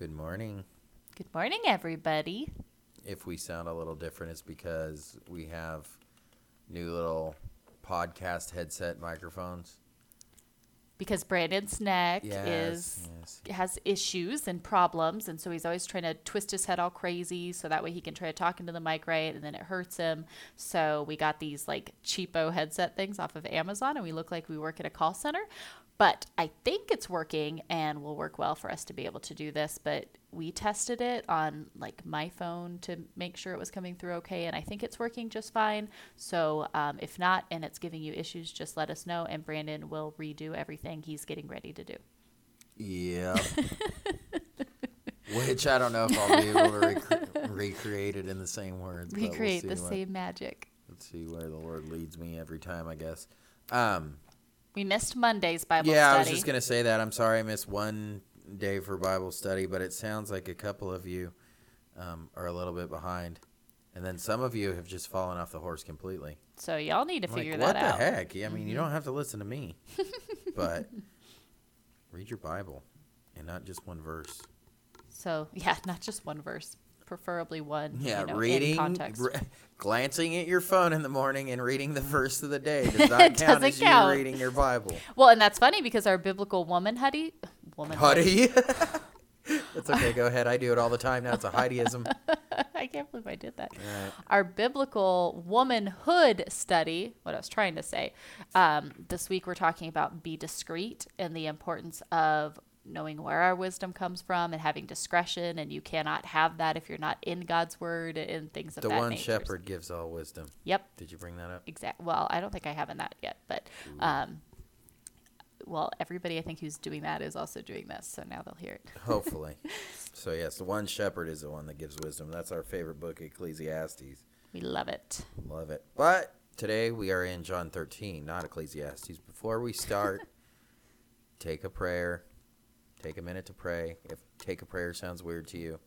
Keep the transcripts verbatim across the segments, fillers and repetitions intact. Good morning. Good morning, everybody. If we sound a little different, it's because we have new little podcast headset microphones. Because Brandon's neck yes, is yes. has issues and problems, and so he's always trying to twist his head all crazy so that way he can try to talk into the mic right, and then it hurts him. So we got these like cheapo headset things off of Amazon, and we look like we work at a call center. But I think it's working and will work well for us to be able to do this. But we tested it on like my phone to make sure it was coming through okay. And I think it's working just fine. So um, if not, and it's giving you issues, just let us know. And Brandon will redo everything he's getting ready to do. Yeah. Which I don't know if I'll be able to recre- recreate it in the same words. Recreate we'll the what, same magic. Let's see where the Lord leads me every time, I guess. Um We missed Monday's Bible yeah, study. Yeah, I was just going to say that. I'm sorry I missed one day for Bible study, but it sounds like a couple of you um, are a little bit behind. And then some of you have just fallen off the horse completely. So y'all need to I'm figure like, that out. What the out. heck? I mean, mm-hmm. you don't have to listen to me. But read your Bible and not just one verse. So, yeah, not just one verse. Preferably one. Yeah, you know, reading, in context. Re- glancing at your phone in the morning and reading the verse of the day does not count as count. you reading your Bible. Well, and that's funny because our biblical woman, Huddy, woman, Huddy. That's okay. Go ahead. I do it all the time now. It's a Heidiism. I can't believe I did that. Right. Our biblical womanhood study, what I was trying to say, um, this week we're talking about be discreet and the importance of knowing where our wisdom comes from and having discretion, and you cannot have that if you're not in God's word and things of that nature. The one shepherd gives all wisdom. Yep. Did you bring that up? Exactly. Well, I don't think I have in that yet, but um, well, everybody I think who's doing that is also doing this, so now they'll hear it. Hopefully. So yes, the one shepherd is the one that gives wisdom. That's our favorite book, Ecclesiastes. We love it. Love it. But today we are in John thirteen, not Ecclesiastes. Before we start, take a prayer. Take a minute to pray. If take a prayer sounds weird to you,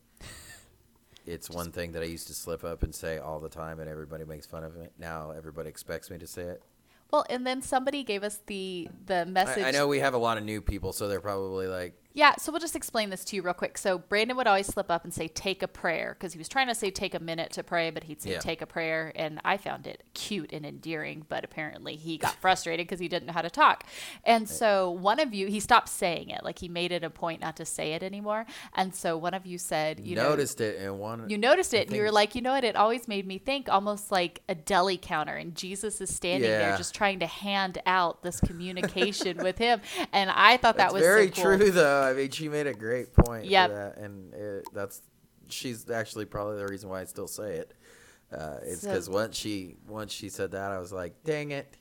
it's one thing that I used to slip up and say all the time, and everybody makes fun of it. Now everybody expects me to say it. Well, and then somebody gave us the, the message. I, I know we have a lot of new people, so they're probably like... Yeah, so we'll just explain this to you real quick. So Brandon would always slip up and say, take a prayer, because he was trying to say take a minute to pray, but he'd say yeah. take a prayer, and I found it cute and endearing, but apparently he got frustrated because he didn't know how to talk. And so one of you, he stopped saying it. Like he made it a point not to say it anymore. And so one of you said... You noticed know, it and wanted... You noticed it, and you were like, you know what? It always made me think almost like a deli counter, and Jesus is standing yeah. there just trying to hand out this communication with him. And I thought that that's was very so cool. true, though. I mean, she made a great point yep. for that, and it, that's she's actually probably the reason why I still say it. Uh, it's because so, once she once she said that, I was like, dang it.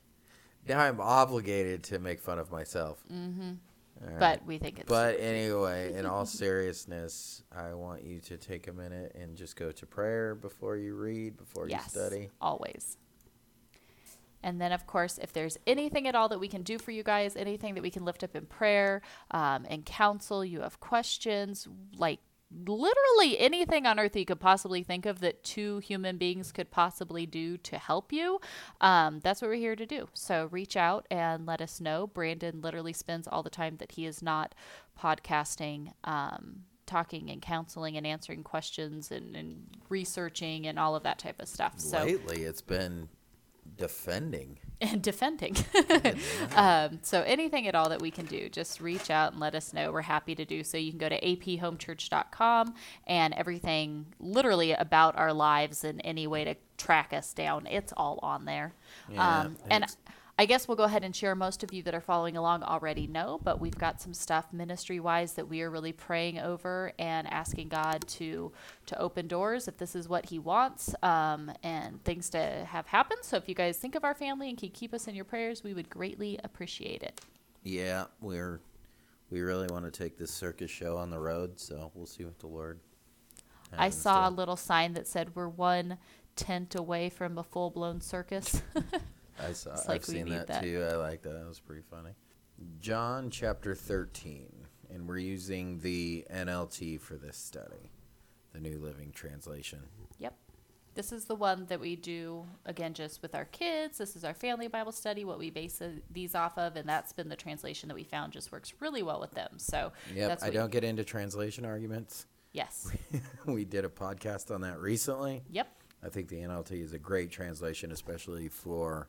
Now I'm obligated to make fun of myself. Mm-hmm. Right. But we think it's... But anyway, in all seriousness, I want you to take a minute and just go to prayer before you read, before yes, you study. Yes, always. And then, of course, if there's anything at all that we can do for you guys, anything that we can lift up in prayer um, and counsel, you have questions, like literally anything on earth you could possibly think of that two human beings could possibly do to help you, um, that's what we're here to do. So reach out and let us know. Brandon literally spends all the time that he is not podcasting, um, talking and counseling and answering questions and, and researching and all of that type of stuff. So lately, it's been... defending and defending um so anything at all that we can do, just reach out and let us know. We're happy to do so. You can go to A P Home Church dot com, and everything literally about our lives and any way to track us down, it's all on there. yeah, um and I guess we'll go ahead and share. Most of you that are following along already know, but we've got some stuff ministry-wise that we are really praying over and asking God to to open doors if this is what he wants, um, and things to have happen. So if you guys think of our family and can keep us in your prayers, we would greatly appreciate it. Yeah, we're we really want to take this circus show on the road, so we'll see what the Lord has. I saw to... a little sign that said, we're one tent away from a full-blown circus. I saw, like I've seen that, that too. I like that. That was pretty funny. John chapter thirteen, and we're using the N L T for this study, the New Living Translation. Yep. This is the one that we do, again, just with our kids. This is our family Bible study, what we base these off of, and that's been the translation that we found just works really well with them. So yep, that's I don't get into translation arguments. Yes. We did a podcast on that recently. Yep. I think the N L T is a great translation, especially for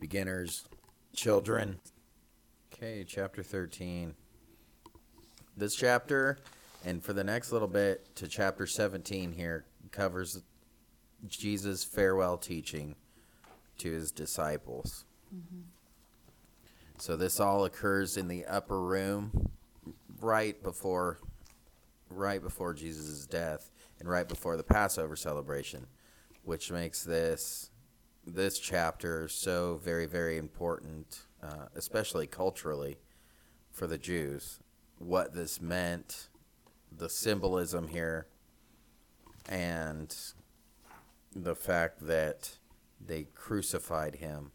beginners, children. Okay, chapter thirteen. This chapter, and for the next little bit to chapter seventeen here, covers Jesus' farewell teaching to his disciples. Mm-hmm. So this all occurs in the upper room right before right before Jesus' death and right before the Passover celebration, which makes this this chapter so very, very important, uh, especially culturally for the Jews, what this meant, the symbolism here, and the fact that they crucified him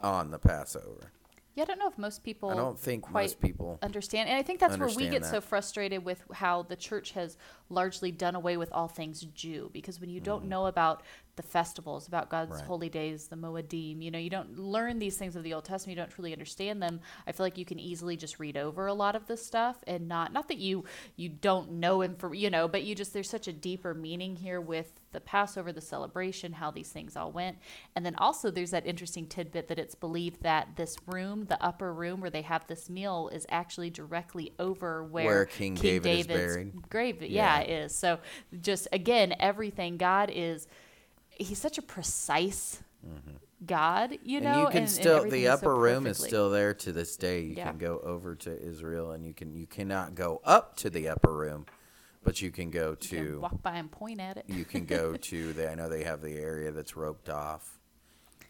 on the Passover. Yeah, I don't know if most people I don't think quite most people understand. And I think that's where we get that. so frustrated with how the church has largely done away with all things Jew. Because when you don't mm-hmm. know about the festivals, about God's right. holy days, the Moedim, you know, you don't learn these things of the Old Testament. You don't truly understand them. I feel like you can easily just read over a lot of this stuff and not, not that you, you don't know, him for, you know, but you just, there's such a deeper meaning here with the Passover, the celebration, how these things all went. And then also there's that interesting tidbit that it's believed that this room, the upper room where they have this meal, is actually directly over where, where King, King David David's is buried. grave yeah, yeah. is. So just, again, everything God is, he's such a precise mm-hmm. God, you know. And you can and, still, and the upper so room is still there to this day. You yeah. can go over to Israel, and you can you cannot go up to the upper room. But you can go to... You can walk by and point at it. You can go to... The, I know they have the area that's roped off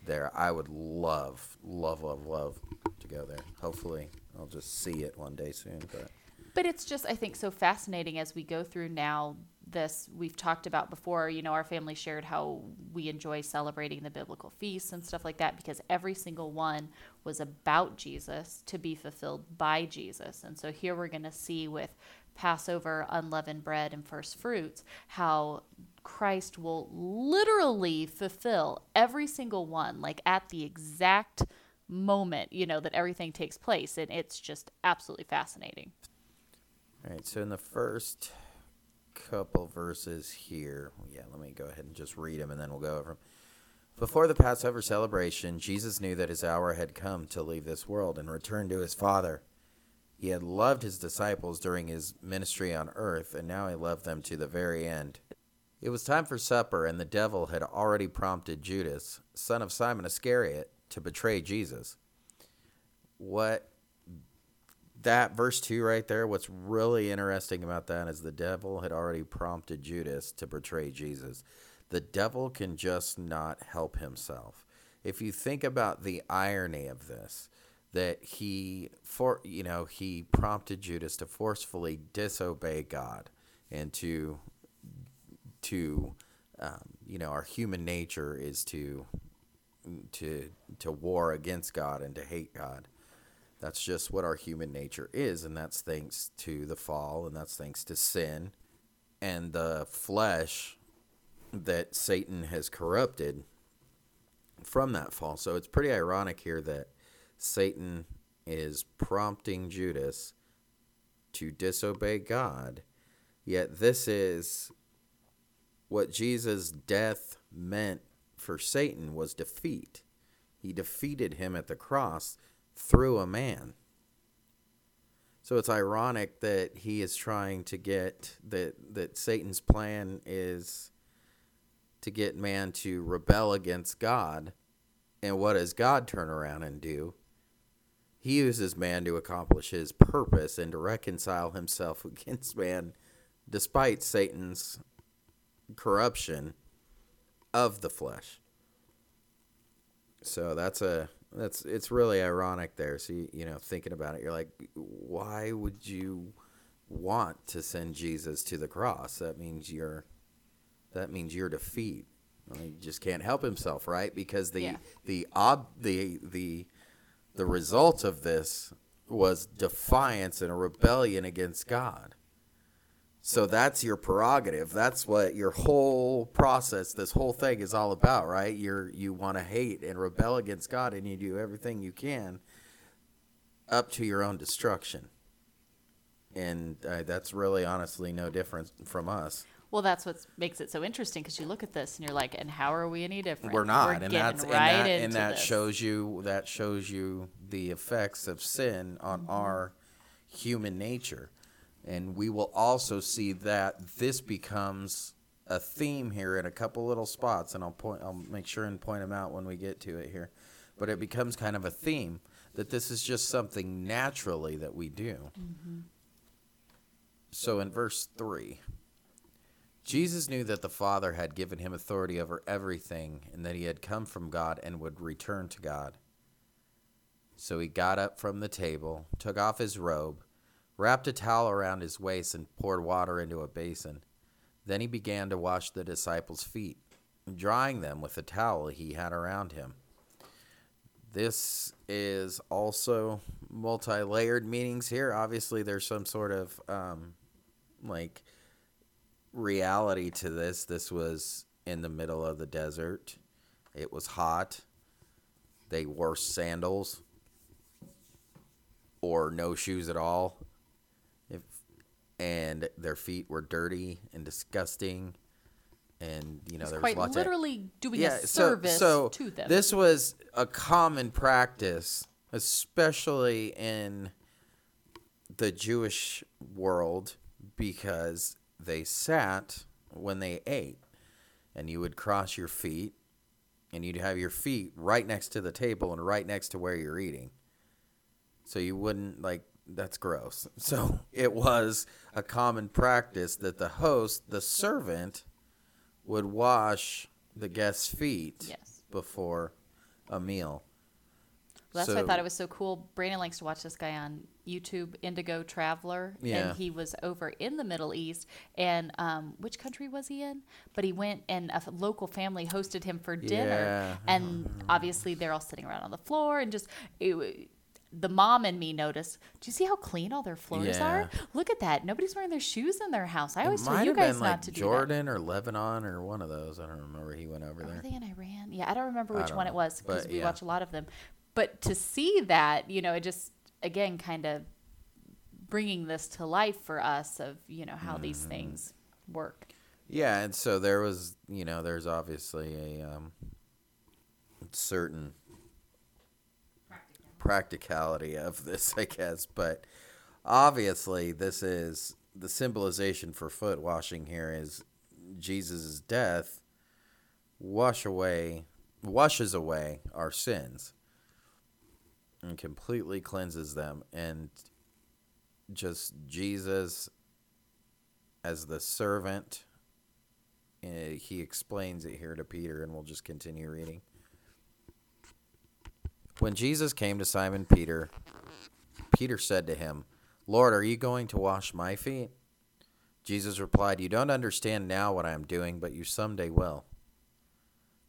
there. I would love, love, love, love to go there. Hopefully, I'll just see it one day soon. But, but it's just, I think, so fascinating as we go through now this. We've talked about before, you know, our family shared how we enjoy celebrating the biblical feasts and stuff like that because every single one was about Jesus to be fulfilled by Jesus. And so here we're going to see with Passover, unleavened bread, and first fruits, how Christ will literally fulfill every single one, like at the exact moment, you know, that everything takes place. And it's just absolutely fascinating. All right. So in the first couple verses here, yeah, let me go ahead and just read them and then we'll go over them. Before the Passover celebration, Jesus knew that his hour had come to leave this world and return to his Father. He had loved his disciples during his ministry on earth, and now he loved them to the very end. It was time for supper, and the devil had already prompted Judas, son of Simon Iscariot, to betray Jesus. What that verse two right there, what's really interesting about that is the devil had already prompted Judas to betray Jesus. The devil can just not help himself. If you think about the irony of this, that he, for you know, he prompted Judas to forcefully disobey God and to, to, um, you know, our human nature is to, to, to war against God and to hate God. That's just what our human nature is, and that's thanks to the fall, and that's thanks to sin and the flesh that Satan has corrupted from that fall. So it's pretty ironic here that Satan is prompting Judas to disobey God, yet this is what Jesus' death meant for Satan was defeat. He defeated him at the cross through a man. So it's ironic that he is trying to get, that, that Satan's plan is to get man to rebel against God, and what does God turn around and do? He uses man to accomplish his purpose and to reconcile himself against man despite Satan's corruption of the flesh. So that's a that's it's really ironic there. So you, you know, thinking about it, you're like, why would you want to send Jesus to the cross? That means you're that means your defeat. I mean, he just can't help himself, right? Because the yeah. the ob the the The result of this was defiance and a rebellion against God. So that's your prerogative. That's what your whole process, this whole thing is all about, right? You're, you want to hate and rebel against God, and you do everything you can up to your own destruction. And uh, that's really honestly no different from us. Well, that's what makes it so interesting, because you look at this and you're like, and how are we any different? We're not. We're and that's, right and that, and that shows you that shows you the effects of sin on mm-hmm. our human nature. And we will also see that this becomes a theme here in a couple little spots, and I'll point, I'll make sure and point them out when we get to it here. But it becomes kind of a theme that this is just something naturally that we do. Mm-hmm. So in verse three, Jesus knew that the Father had given him authority over everything, and that he had come from God and would return to God. So he got up from the table, took off his robe, wrapped a towel around his waist, and poured water into a basin. Then he began to wash the disciples' feet, drying them with the towel he had around him. This is also multi-layered meanings here. Obviously, there's some sort of, um, like, reality to this. This was in the middle of the desert. It was hot. They wore sandals or no shoes at all. And their feet were dirty and disgusting, and you know there was lots of literally doing yeah, a service so, so to them. This was a common practice, especially in the Jewish world, because they sat when they ate, and you would cross your feet, and you'd have your feet right next to the table and right next to where you're eating, so you wouldn't like. That's gross. So it was a common practice that the host, the servant, would wash the guest's feet yes. before a meal. Well, that's so, why I thought it was so cool. Brandon likes to watch this guy on YouTube, Indigo Traveler. Yeah. And he was over in the Middle East. And um, which country was he in? But he went and a local family hosted him for dinner. Yeah. And obviously they're all sitting around on the floor and just... It, the mom and me noticed, do you see how clean all their floors yeah. are? Look at that. Nobody's wearing their shoes in their house. I always it tell you guys like not to Jordan do that. Jordan or Lebanon or one of those. I don't remember. He went over oh, there. Were they in Iran? Yeah, I don't remember which don't one know. It was because we yeah. watch a lot of them. But to see that, you know, it just, again, kind of bringing this to life for us of, you know, how mm-hmm. these things work. Yeah, and so there was, you know, there's obviously a um, certain... practicality of this, I guess, but obviously this is the symbolization for foot washing here is Jesus's death wash away washes away our sins and completely cleanses them, and just Jesus as the servant, he explains it here to Peter, and we'll just continue reading. When Jesus came to Simon Peter, Peter said to him, "Lord, are you going to wash my feet?" Jesus replied, "You don't understand now what I am doing, but you someday will."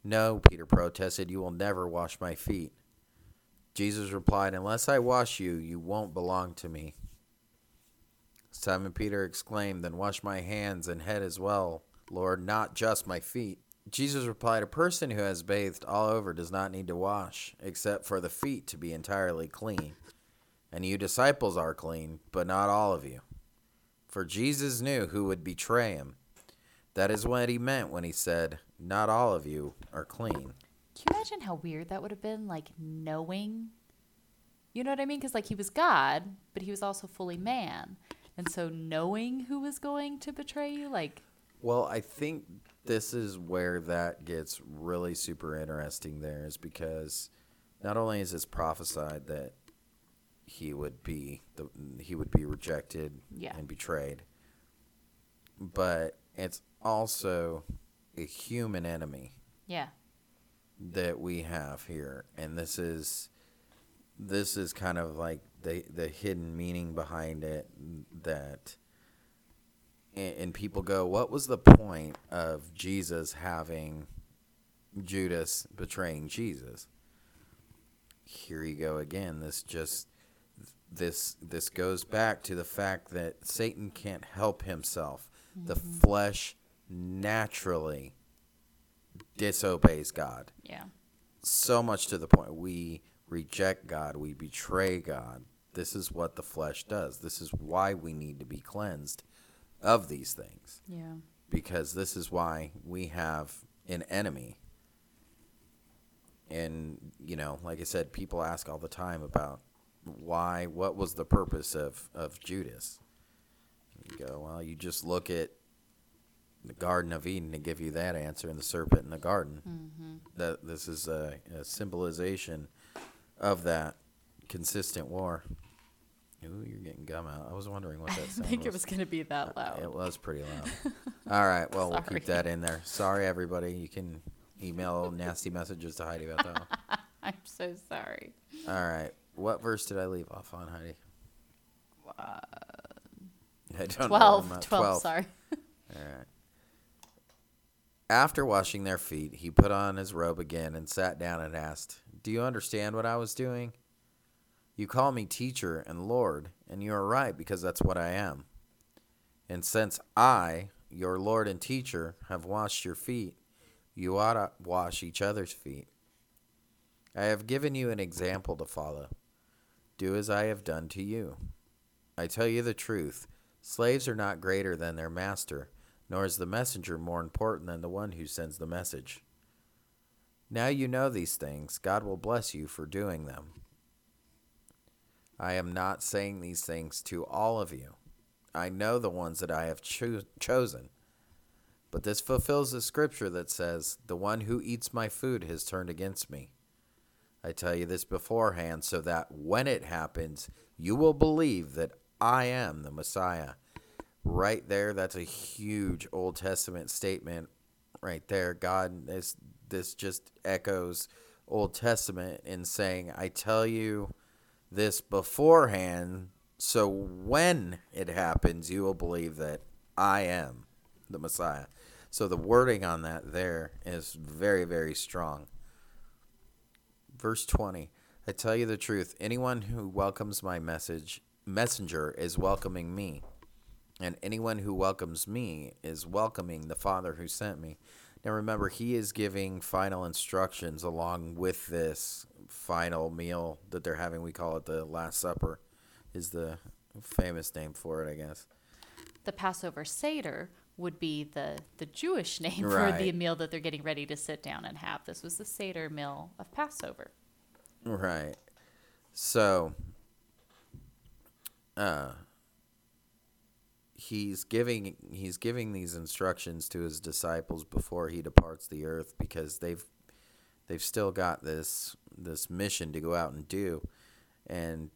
"No," Peter protested, "you will never wash my feet." Jesus replied, "Unless I wash you, you won't belong to me." Simon Peter exclaimed, "Then wash my hands and head as well, Lord, not just my feet." Jesus replied, "A person who has bathed all over does not need to wash, except for the feet to be entirely clean. And you disciples are clean, but not all of you." For Jesus knew who would betray him. That is what he meant when he said, "Not all of you are clean." Can you imagine how weird that would have been, like knowing? You know what I mean? Because like he was God, but he was also fully man. And so knowing who was going to betray you, like... Well, I think... this is where that gets really super interesting there is because not only is this prophesied that he would be the, he would be rejected yeah. and betrayed, but it's also a human enemy yeah. that we have here. And this is this is kind of like the the hidden meaning behind it that... And people go, what was the point of Jesus having Judas betraying Jesus? Here you go again. This just this this goes back to the fact that Satan can't help himself. Mm-hmm. The flesh naturally disobeys God. Yeah. So much to the point we reject God, we betray God. This is what the flesh does. This is why we need to be cleansed of these things. Yeah. Because this is why we have an enemy. And, you know, like I said, people ask all the time about why, what was the purpose of, of Judas? You go, well, you just look at the Garden of Eden to give you that answer, and the serpent in the garden. Mm-hmm. That this is a, a symbolization of that consistent war. Ooh, you're getting gum out. I was wondering what that sound was. I didn't think was. It was going to be that loud. It was pretty loud. All right, well, Sorry. We'll keep that in there. Sorry, everybody. You can email nasty messages to Heidi about that one. I'm so sorry. All right. What verse did I leave off on, Heidi? Uh, I don't twelve, know. twelve. twelve, sorry. All right. After washing their feet, he put on his robe again and sat down and asked, "Do you understand what I was doing? You call me teacher and Lord, and you are right, because that's what I am. And since I, your Lord and teacher, have washed your feet, you ought to wash each other's feet. I have given you an example to follow. Do as I have done to you. I tell you the truth, slaves are not greater than their master, nor is the messenger more important than the one who sends the message. Now you know these things. God will bless you for doing them. I am not saying these things to all of you. I know the ones that I have cho- chosen. But this fulfills the scripture that says, 'The one who eats my food has turned against me.' I tell you this beforehand so that when it happens, you will believe that I am the Messiah." Right there, that's a huge Old Testament statement right there. God, this, this just echoes Old Testament in saying, "I tell you this beforehand, so when it happens, you will believe that I am the Messiah." So the wording on that there is very, very strong. Verse twenty, "I tell you the truth, anyone who welcomes my message messenger is welcoming me, and anyone who welcomes me is welcoming the Father who sent me." Now remember, he is giving final instructions along with this final meal that they're having. We call it the Last Supper, is the famous name for it, I guess. The Passover Seder would be the, the Jewish name right. for the meal that they're getting ready to sit down and have. This was the Seder meal of Passover. Right. So uh, he's giving he's giving these instructions to his disciples before he departs the earth, because they've they've still got this this mission to go out and do, and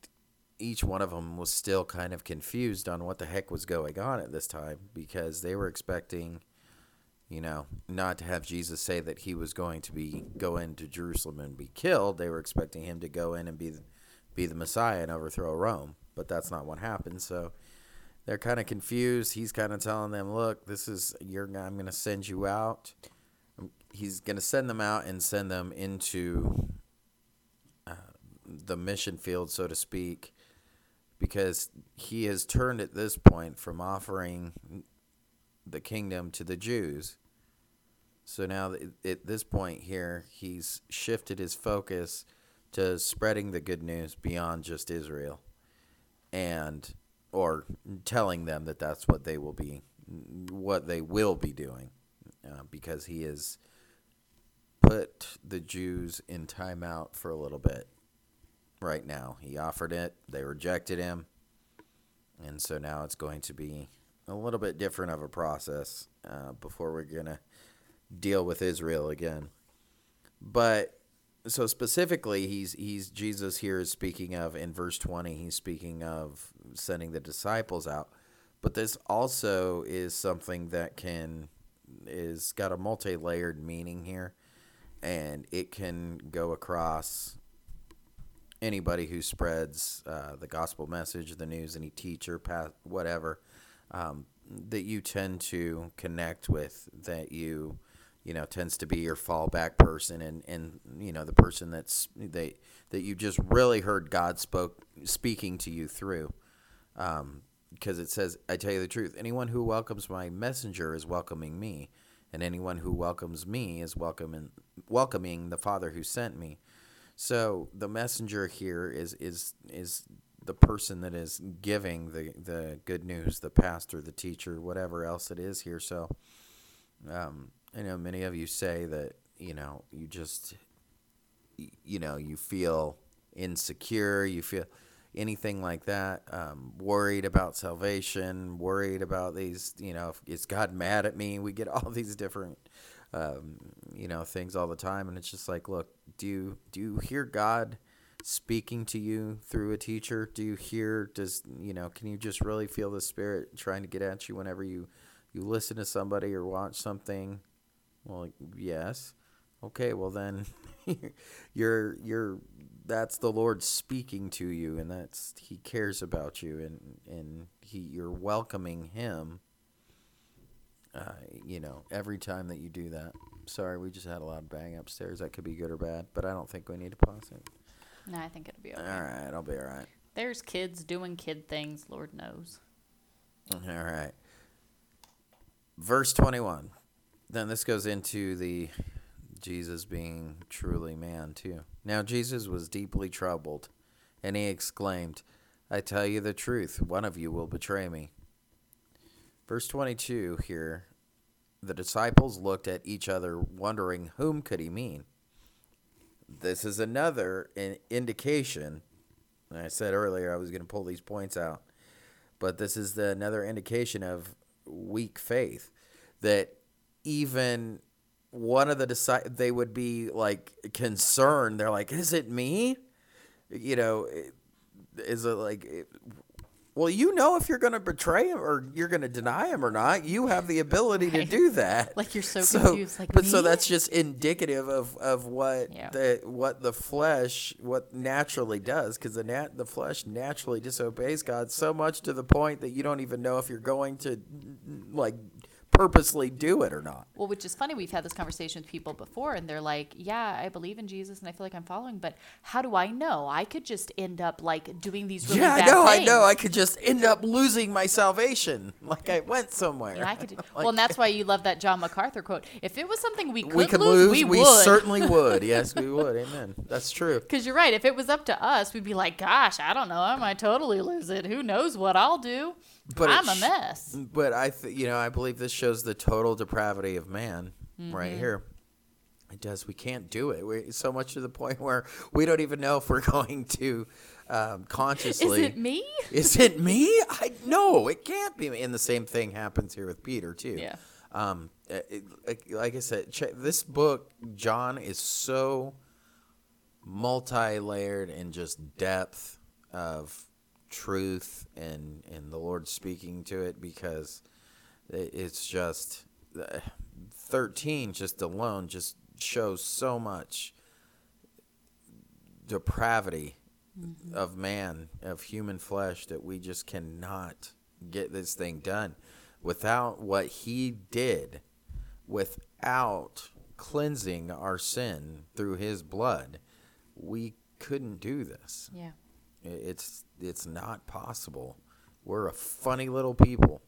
each one of them was still kind of confused on what the heck was going on at this time, because they were expecting, you know, not to have Jesus say that he was going to be go into Jerusalem and be killed. They were expecting him to go in and be the, be the Messiah and overthrow Rome, but that's not what happened. So they're kind of confused. He's kind of telling them, "Look, this is you're. I'm going to send you out." He's going to send them out and send them into uh, the mission field, so to speak, because he has turned at this point from offering the kingdom to the Jews. So now at this point here, he's shifted his focus to spreading the good news beyond just Israel, and or telling them that that's what they will be, what they will be doing, uh, because he has put the Jews in timeout for a little bit. Right now, he offered it, they rejected him, and so now it's going to be a little bit different of a process uh, before we're going to deal with Israel again. But, so specifically, he's he's Jesus here is speaking of, in verse twenty, he's speaking of sending the disciples out, but this also is something that can, is got a multi-layered meaning here, and it can go across anybody who spreads uh, the gospel message, the news, any teacher, past, whatever, um, that you tend to connect with, that you you know, tends to be your fallback person, and, and you know, the person that's they that you just really heard God spoke speaking to you through. Um, because it says, I tell you the truth, anyone who welcomes my messenger is welcoming me, and anyone who welcomes me is welcoming welcoming the Father who sent me. So the messenger here is is is the person that is giving the, the good news, the pastor, the teacher, whatever else it is here. So um, I know many of you say that, you know, you just, you know, you feel insecure, you feel anything like that, um, worried about salvation, worried about these, you know, is God mad at me? We get all these different, um, you know, things all the time. And it's just like, look, do you, do you hear God speaking to you through a teacher? Do you hear, does, you know, can you just really feel the Spirit trying to get at you whenever you, you listen to somebody or watch something? Well, yes. Okay, well then you're, you're, that's the Lord speaking to you, and that's, he cares about you, and, and he, you're welcoming him, uh, you know, every time that you do that. Sorry, we just had a loud bang upstairs. That could be good or bad, but I don't think we need to pause it. No, I think it'll be okay. All right, I'll be all right. There's kids doing kid things, Lord knows. All right. Verse twenty-one. Then this goes into the Jesus being truly man, too. Now Jesus was deeply troubled, and he exclaimed, I tell you the truth, one of you will betray me. Verse twenty-two here, the disciples looked at each other, wondering whom could he mean. This is another indication, and I said earlier I was going to pull these points out, but this is the, another indication of weak faith, that even one of the disciples, they would be like concerned. They're like, is it me? You know, is it like, well, you know, if you're going to betray him or you're going to deny him or not, you have the ability right. to do that. Like you're so, so confused. Like, but me? So that's just indicative of, of what, yeah. the, what the flesh, what naturally does. Cause the nat, the flesh naturally disobeys God so much to the point that you don't even know if you're going to like purposely do it or not. Well, which is funny. We've had this conversation with people before, and they're like, yeah, I believe in Jesus and I feel like I'm following, but how do I know? I could just end up like doing these really yeah, bad no, things. Yeah, I know. I could just end up losing my salvation. Like I went somewhere. Yeah, I could do- like, well, and that's why you love that John MacArthur quote. If it was something we could, we could lose, lose, we, we would. We certainly would. Yes, we would. Amen. That's true. Because you're right. If it was up to us, we'd be like, gosh, I don't know. I might totally lose it. Who knows what I'll do? But I'm a mess. But I, th- you know, I believe this shows the total depravity of man mm-hmm. right here. It does. We can't do it. We're so much to the point where we don't even know if we're going to um, consciously. Is it me? Is it me? I no, it can't be. And the same thing happens here with Peter too. Yeah. Um, it, it, like I said, check, this book, John, is so multi-layered and just depth of truth and and the Lord speaking to it, because it's just thirteen just alone just shows so much depravity mm-hmm. of man, of human flesh, that we just cannot get this thing done without what he did, without cleansing our sin through his blood. We couldn't do this. Yeah. It's it's not possible. We're a funny little people.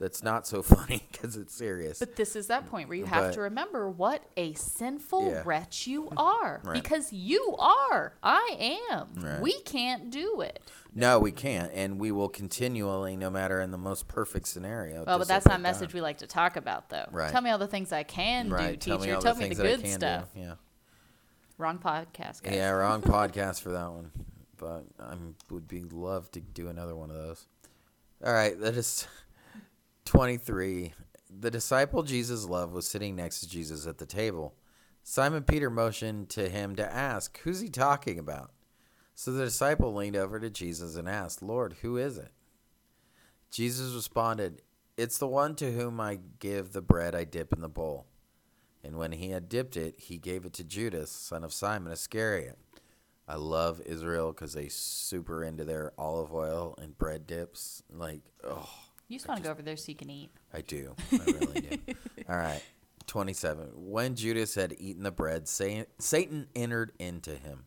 That's not so funny because it's serious. But this is that point where you have but, to remember what a sinful yeah. wretch you are. Right. Because you are. I am. Right. We can't do it. No, we can't. And we will continually, no matter in the most perfect scenario. Well, but that's not a message we like to talk about, though. Right. Tell me all the things I can right. do, teacher. Tell me, Tell me the, the good stuff. Do. Yeah. Wrong podcast, guys. Yeah, wrong podcast for that one. But I would be love to do another one of those. All right, that is twenty-three. The disciple Jesus loved was sitting next to Jesus at the table. Simon Peter motioned to him to ask, who's he talking about? So the disciple leaned over to Jesus and asked, Lord, who is it? Jesus responded, it's the one to whom I give the bread I dip in the bowl. And when he had dipped it, he gave it to Judas, son of Simon Iscariot. I love Israel because they super into their olive oil and bread dips. Like, oh. You just want to go over there so you can eat. I do. I really do. All right. twenty-seven. When Judas had eaten the bread, Satan entered into him.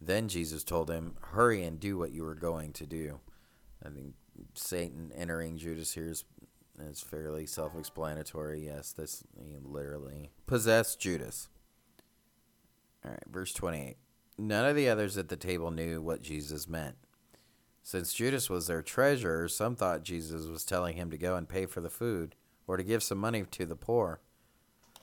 Then Jesus told him, hurry and do what you were going to do. I think Satan entering Judas here is, is fairly self-explanatory. Yes, this he literally possessed Judas. All right, verse twenty-eight. None of the others at the table knew what Jesus meant. Since Judas was their treasurer, some thought Jesus was telling him to go and pay for the food or to give some money to the poor.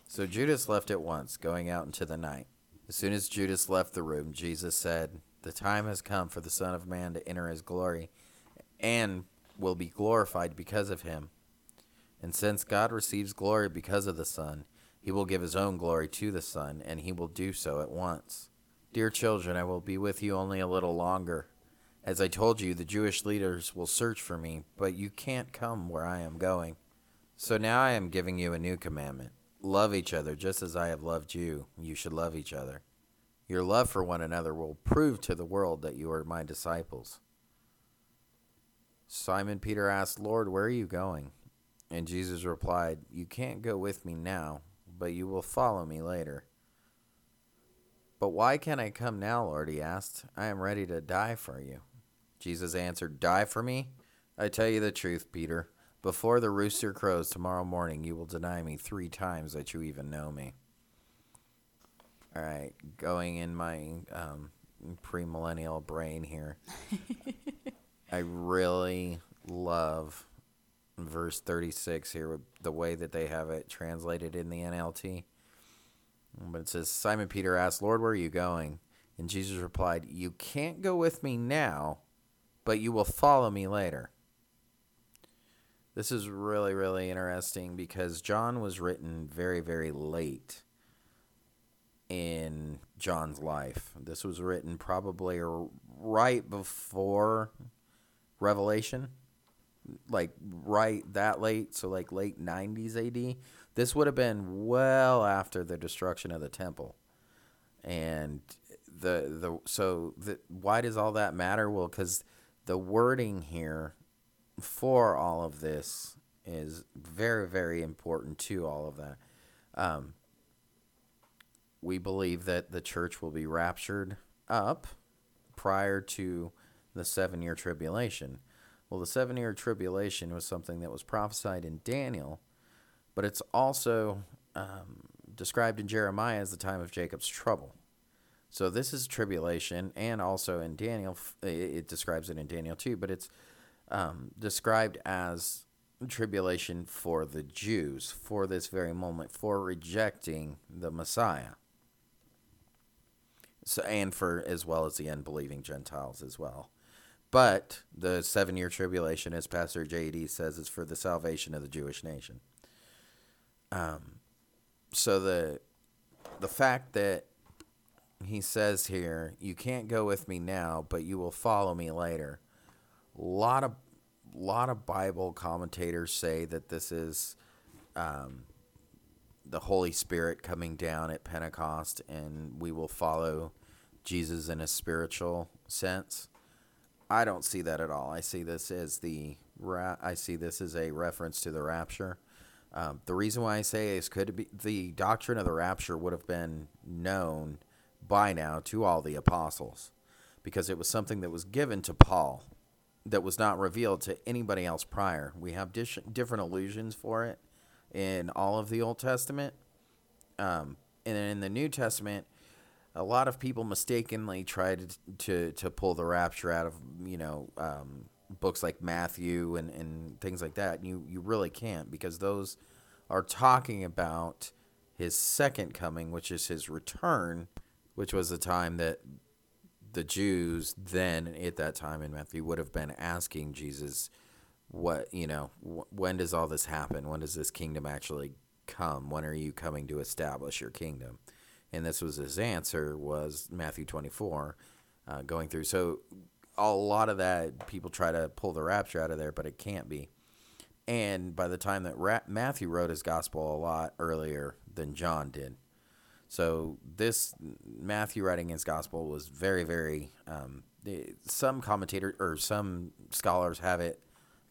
So Judas left at once, going out into the night. As soon as Judas left the room, Jesus said, the time has come for the Son of Man to enter his glory and will be glorified because of him. And since God receives glory because of the Son, he will give his own glory to the Son, and he will do so at once. Dear children, I will be with you only a little longer. As I told you, the Jewish leaders will search for me, but you can't come where I am going. So now I am giving you a new commandment. Love each other just as I have loved you. You should love each other. Your love for one another will prove to the world that you are my disciples. Simon Peter asked, Lord, where are you going? And Jesus replied, you can't go with me now, but you will follow me later. But why can't I come now, Lord? He asked. I am ready to die for you. Jesus answered, die for me? I tell you the truth, Peter. Before the rooster crows tomorrow morning, you will deny me three times that you even know me. All right, going in my um, premillennial brain here. I really love verse thirty-six here, with the way that they have it translated in the N L T. But it says, Simon Peter asked, Lord, where are you going? And Jesus replied, you can't go with me now, but you will follow me later. This is really, really interesting because John was written very, very late in John's life. This was written probably right before Revelation, like right that late, so like late nineties A D. This would have been well after the destruction of the temple. And the the so the, why does all that matter? Well, because the wording here for all of this is very, very important to all of that. Um, we believe that the church will be raptured up prior to the seven-year tribulation. Well, the seven-year tribulation was something that was prophesied in Daniel, but it's also um, described in Jeremiah as the time of Jacob's trouble. So this is tribulation, and also in Daniel, it describes it in Daniel too, but it's um, described as tribulation for the Jews, for this very moment, for rejecting the Messiah, so, and for as well as the unbelieving Gentiles as well. But the seven-year tribulation, as Pastor J D says, is for the salvation of the Jewish nation. Um, so the the fact that he says here, you can't go with me now, but you will follow me later. A lot of, lot of Bible commentators say that this is um, the Holy Spirit coming down at Pentecost, and we will follow Jesus in a spiritual sense. I don't see that at all. I see this as the I see this as a reference to the rapture. Um, the reason why I say is could be the doctrine of the rapture would have been known by now to all the apostles, because it was something that was given to Paul that was not revealed to anybody else prior. We have dish, different allusions for it in all of the Old Testament. Um, and in the New Testament, a lot of people mistakenly tried to, to, to pull the rapture out of, you know, um, books like Matthew and, and things like that. You you really can't, because those are talking about his second coming, which is his return, which was the time that the Jews then at that time in Matthew would have been asking Jesus, what, you know, wh- when does all this happen? When does this kingdom actually come? When are you coming to establish your kingdom? And this was his answer, was Matthew twenty-four, uh, going through. So a lot of that, people try to pull the rapture out of there, but it can't be. And by the time that Ra- Matthew wrote his gospel a lot earlier than John did. So this, Matthew writing his gospel was very, very, um, some commentators or some scholars have it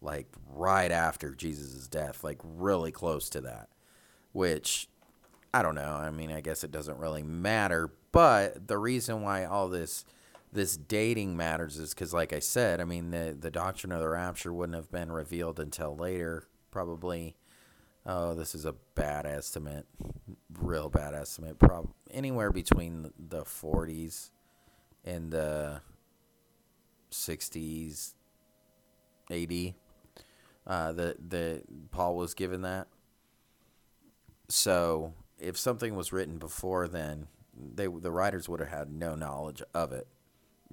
like right after Jesus' death, like really close to that, which I don't know. I mean, I guess it doesn't really matter. But the reason why all this this dating matters is because, like I said, I mean, the, the doctrine of the rapture wouldn't have been revealed until later, probably. Oh, this is a bad estimate, real bad estimate. Probably anywhere between the forties and the sixties A D. Uh, the the Paul was given that. So if something was written before then, they the writers would have had no knowledge of it.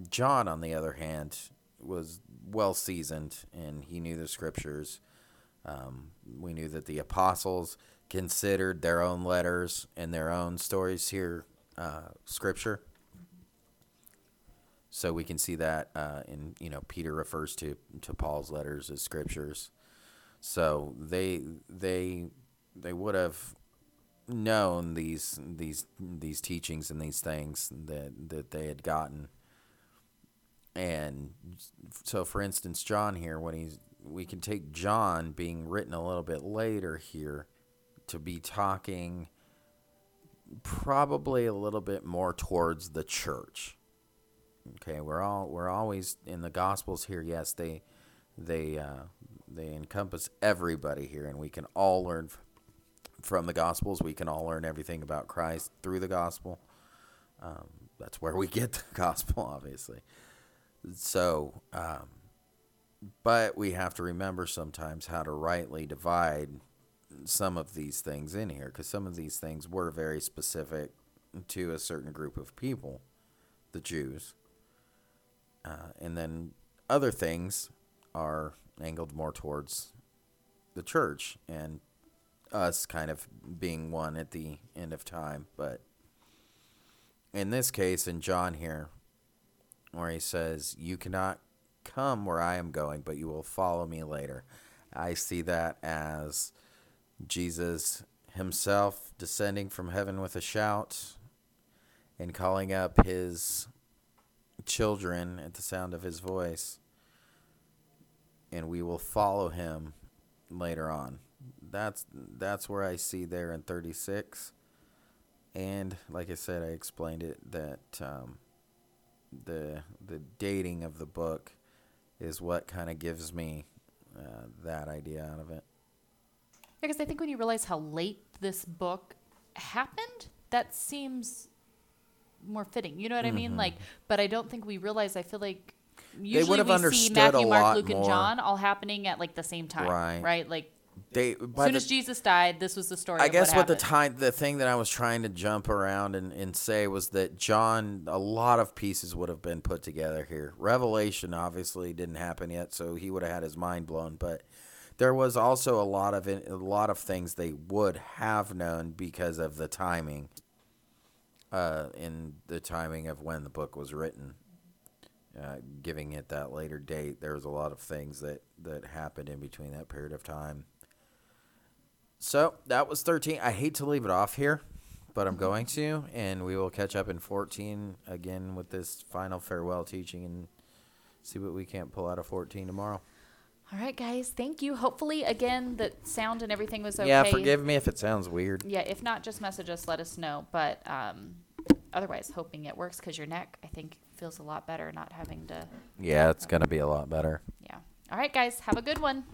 John, on the other hand, was well seasoned and he knew the scriptures. Um, we knew that the apostles considered their own letters and their own stories here uh, scripture. So we can see that uh, in, you know, Peter refers to, to Paul's letters as scriptures. So they they they would have known these these these teachings and these things that that they had gotten. And so, for instance, John here, when he's we can take John being written a little bit later here to be talking probably a little bit more towards the church. Okay, we're all we're always in the Gospels here. Yes, they they uh, they encompass everybody here, and we can all learn from the Gospels. We can all learn everything about Christ through the Gospel. Um, that's where we get the Gospel, obviously. So. Um, But we have to remember sometimes how to rightly divide some of these things in here, because some of these things were very specific to a certain group of people, the Jews. Uh, and then other things are angled more towards the church and us kind of being one at the end of time. But in this case, in John here, where he says, you cannot come where I am going, but you will follow me later. I see that as Jesus himself descending from heaven with a shout and calling up his children at the sound of his voice, and we will follow him later on. That's that's where I see there in thirty-six. And like I said, I explained it that um, the the dating of the book is what kind of gives me uh, that idea out of it. Yeah, because I think when you realize how late this book happened, that seems more fitting. You know what mm-hmm. I mean? Like, but I don't think we realize. I feel like usually we see Matthew, Mark, Luke, more. and John all happening at like the same time, right? right? Like, they, as soon the, as Jesus died, this was the story. I of guess what, what the time, the thing that I was trying to jump around and, and say was that John, a lot of pieces would have been put together here. Revelation obviously didn't happen yet, so he would have had his mind blown. But there was also a lot of a lot of things they would have known because of the timing, uh, in the timing of when the book was written, uh, giving it that later date. There was a lot of things that that happened in between that period of time. So that was thirteen. I hate to leave it off here, but I'm going to, and we will catch up in fourteen again with this final farewell teaching and see what we can't pull out of fourteen tomorrow. All right, guys. Thank you. Hopefully, again, the sound and everything was okay. Yeah, forgive me if it sounds weird. Yeah, if not, just message us. Let us know. But um, otherwise, hoping it works because your neck, I think, feels a lot better not having to. Yeah, it's going to be a lot better. Yeah. All right, guys. Have a good one.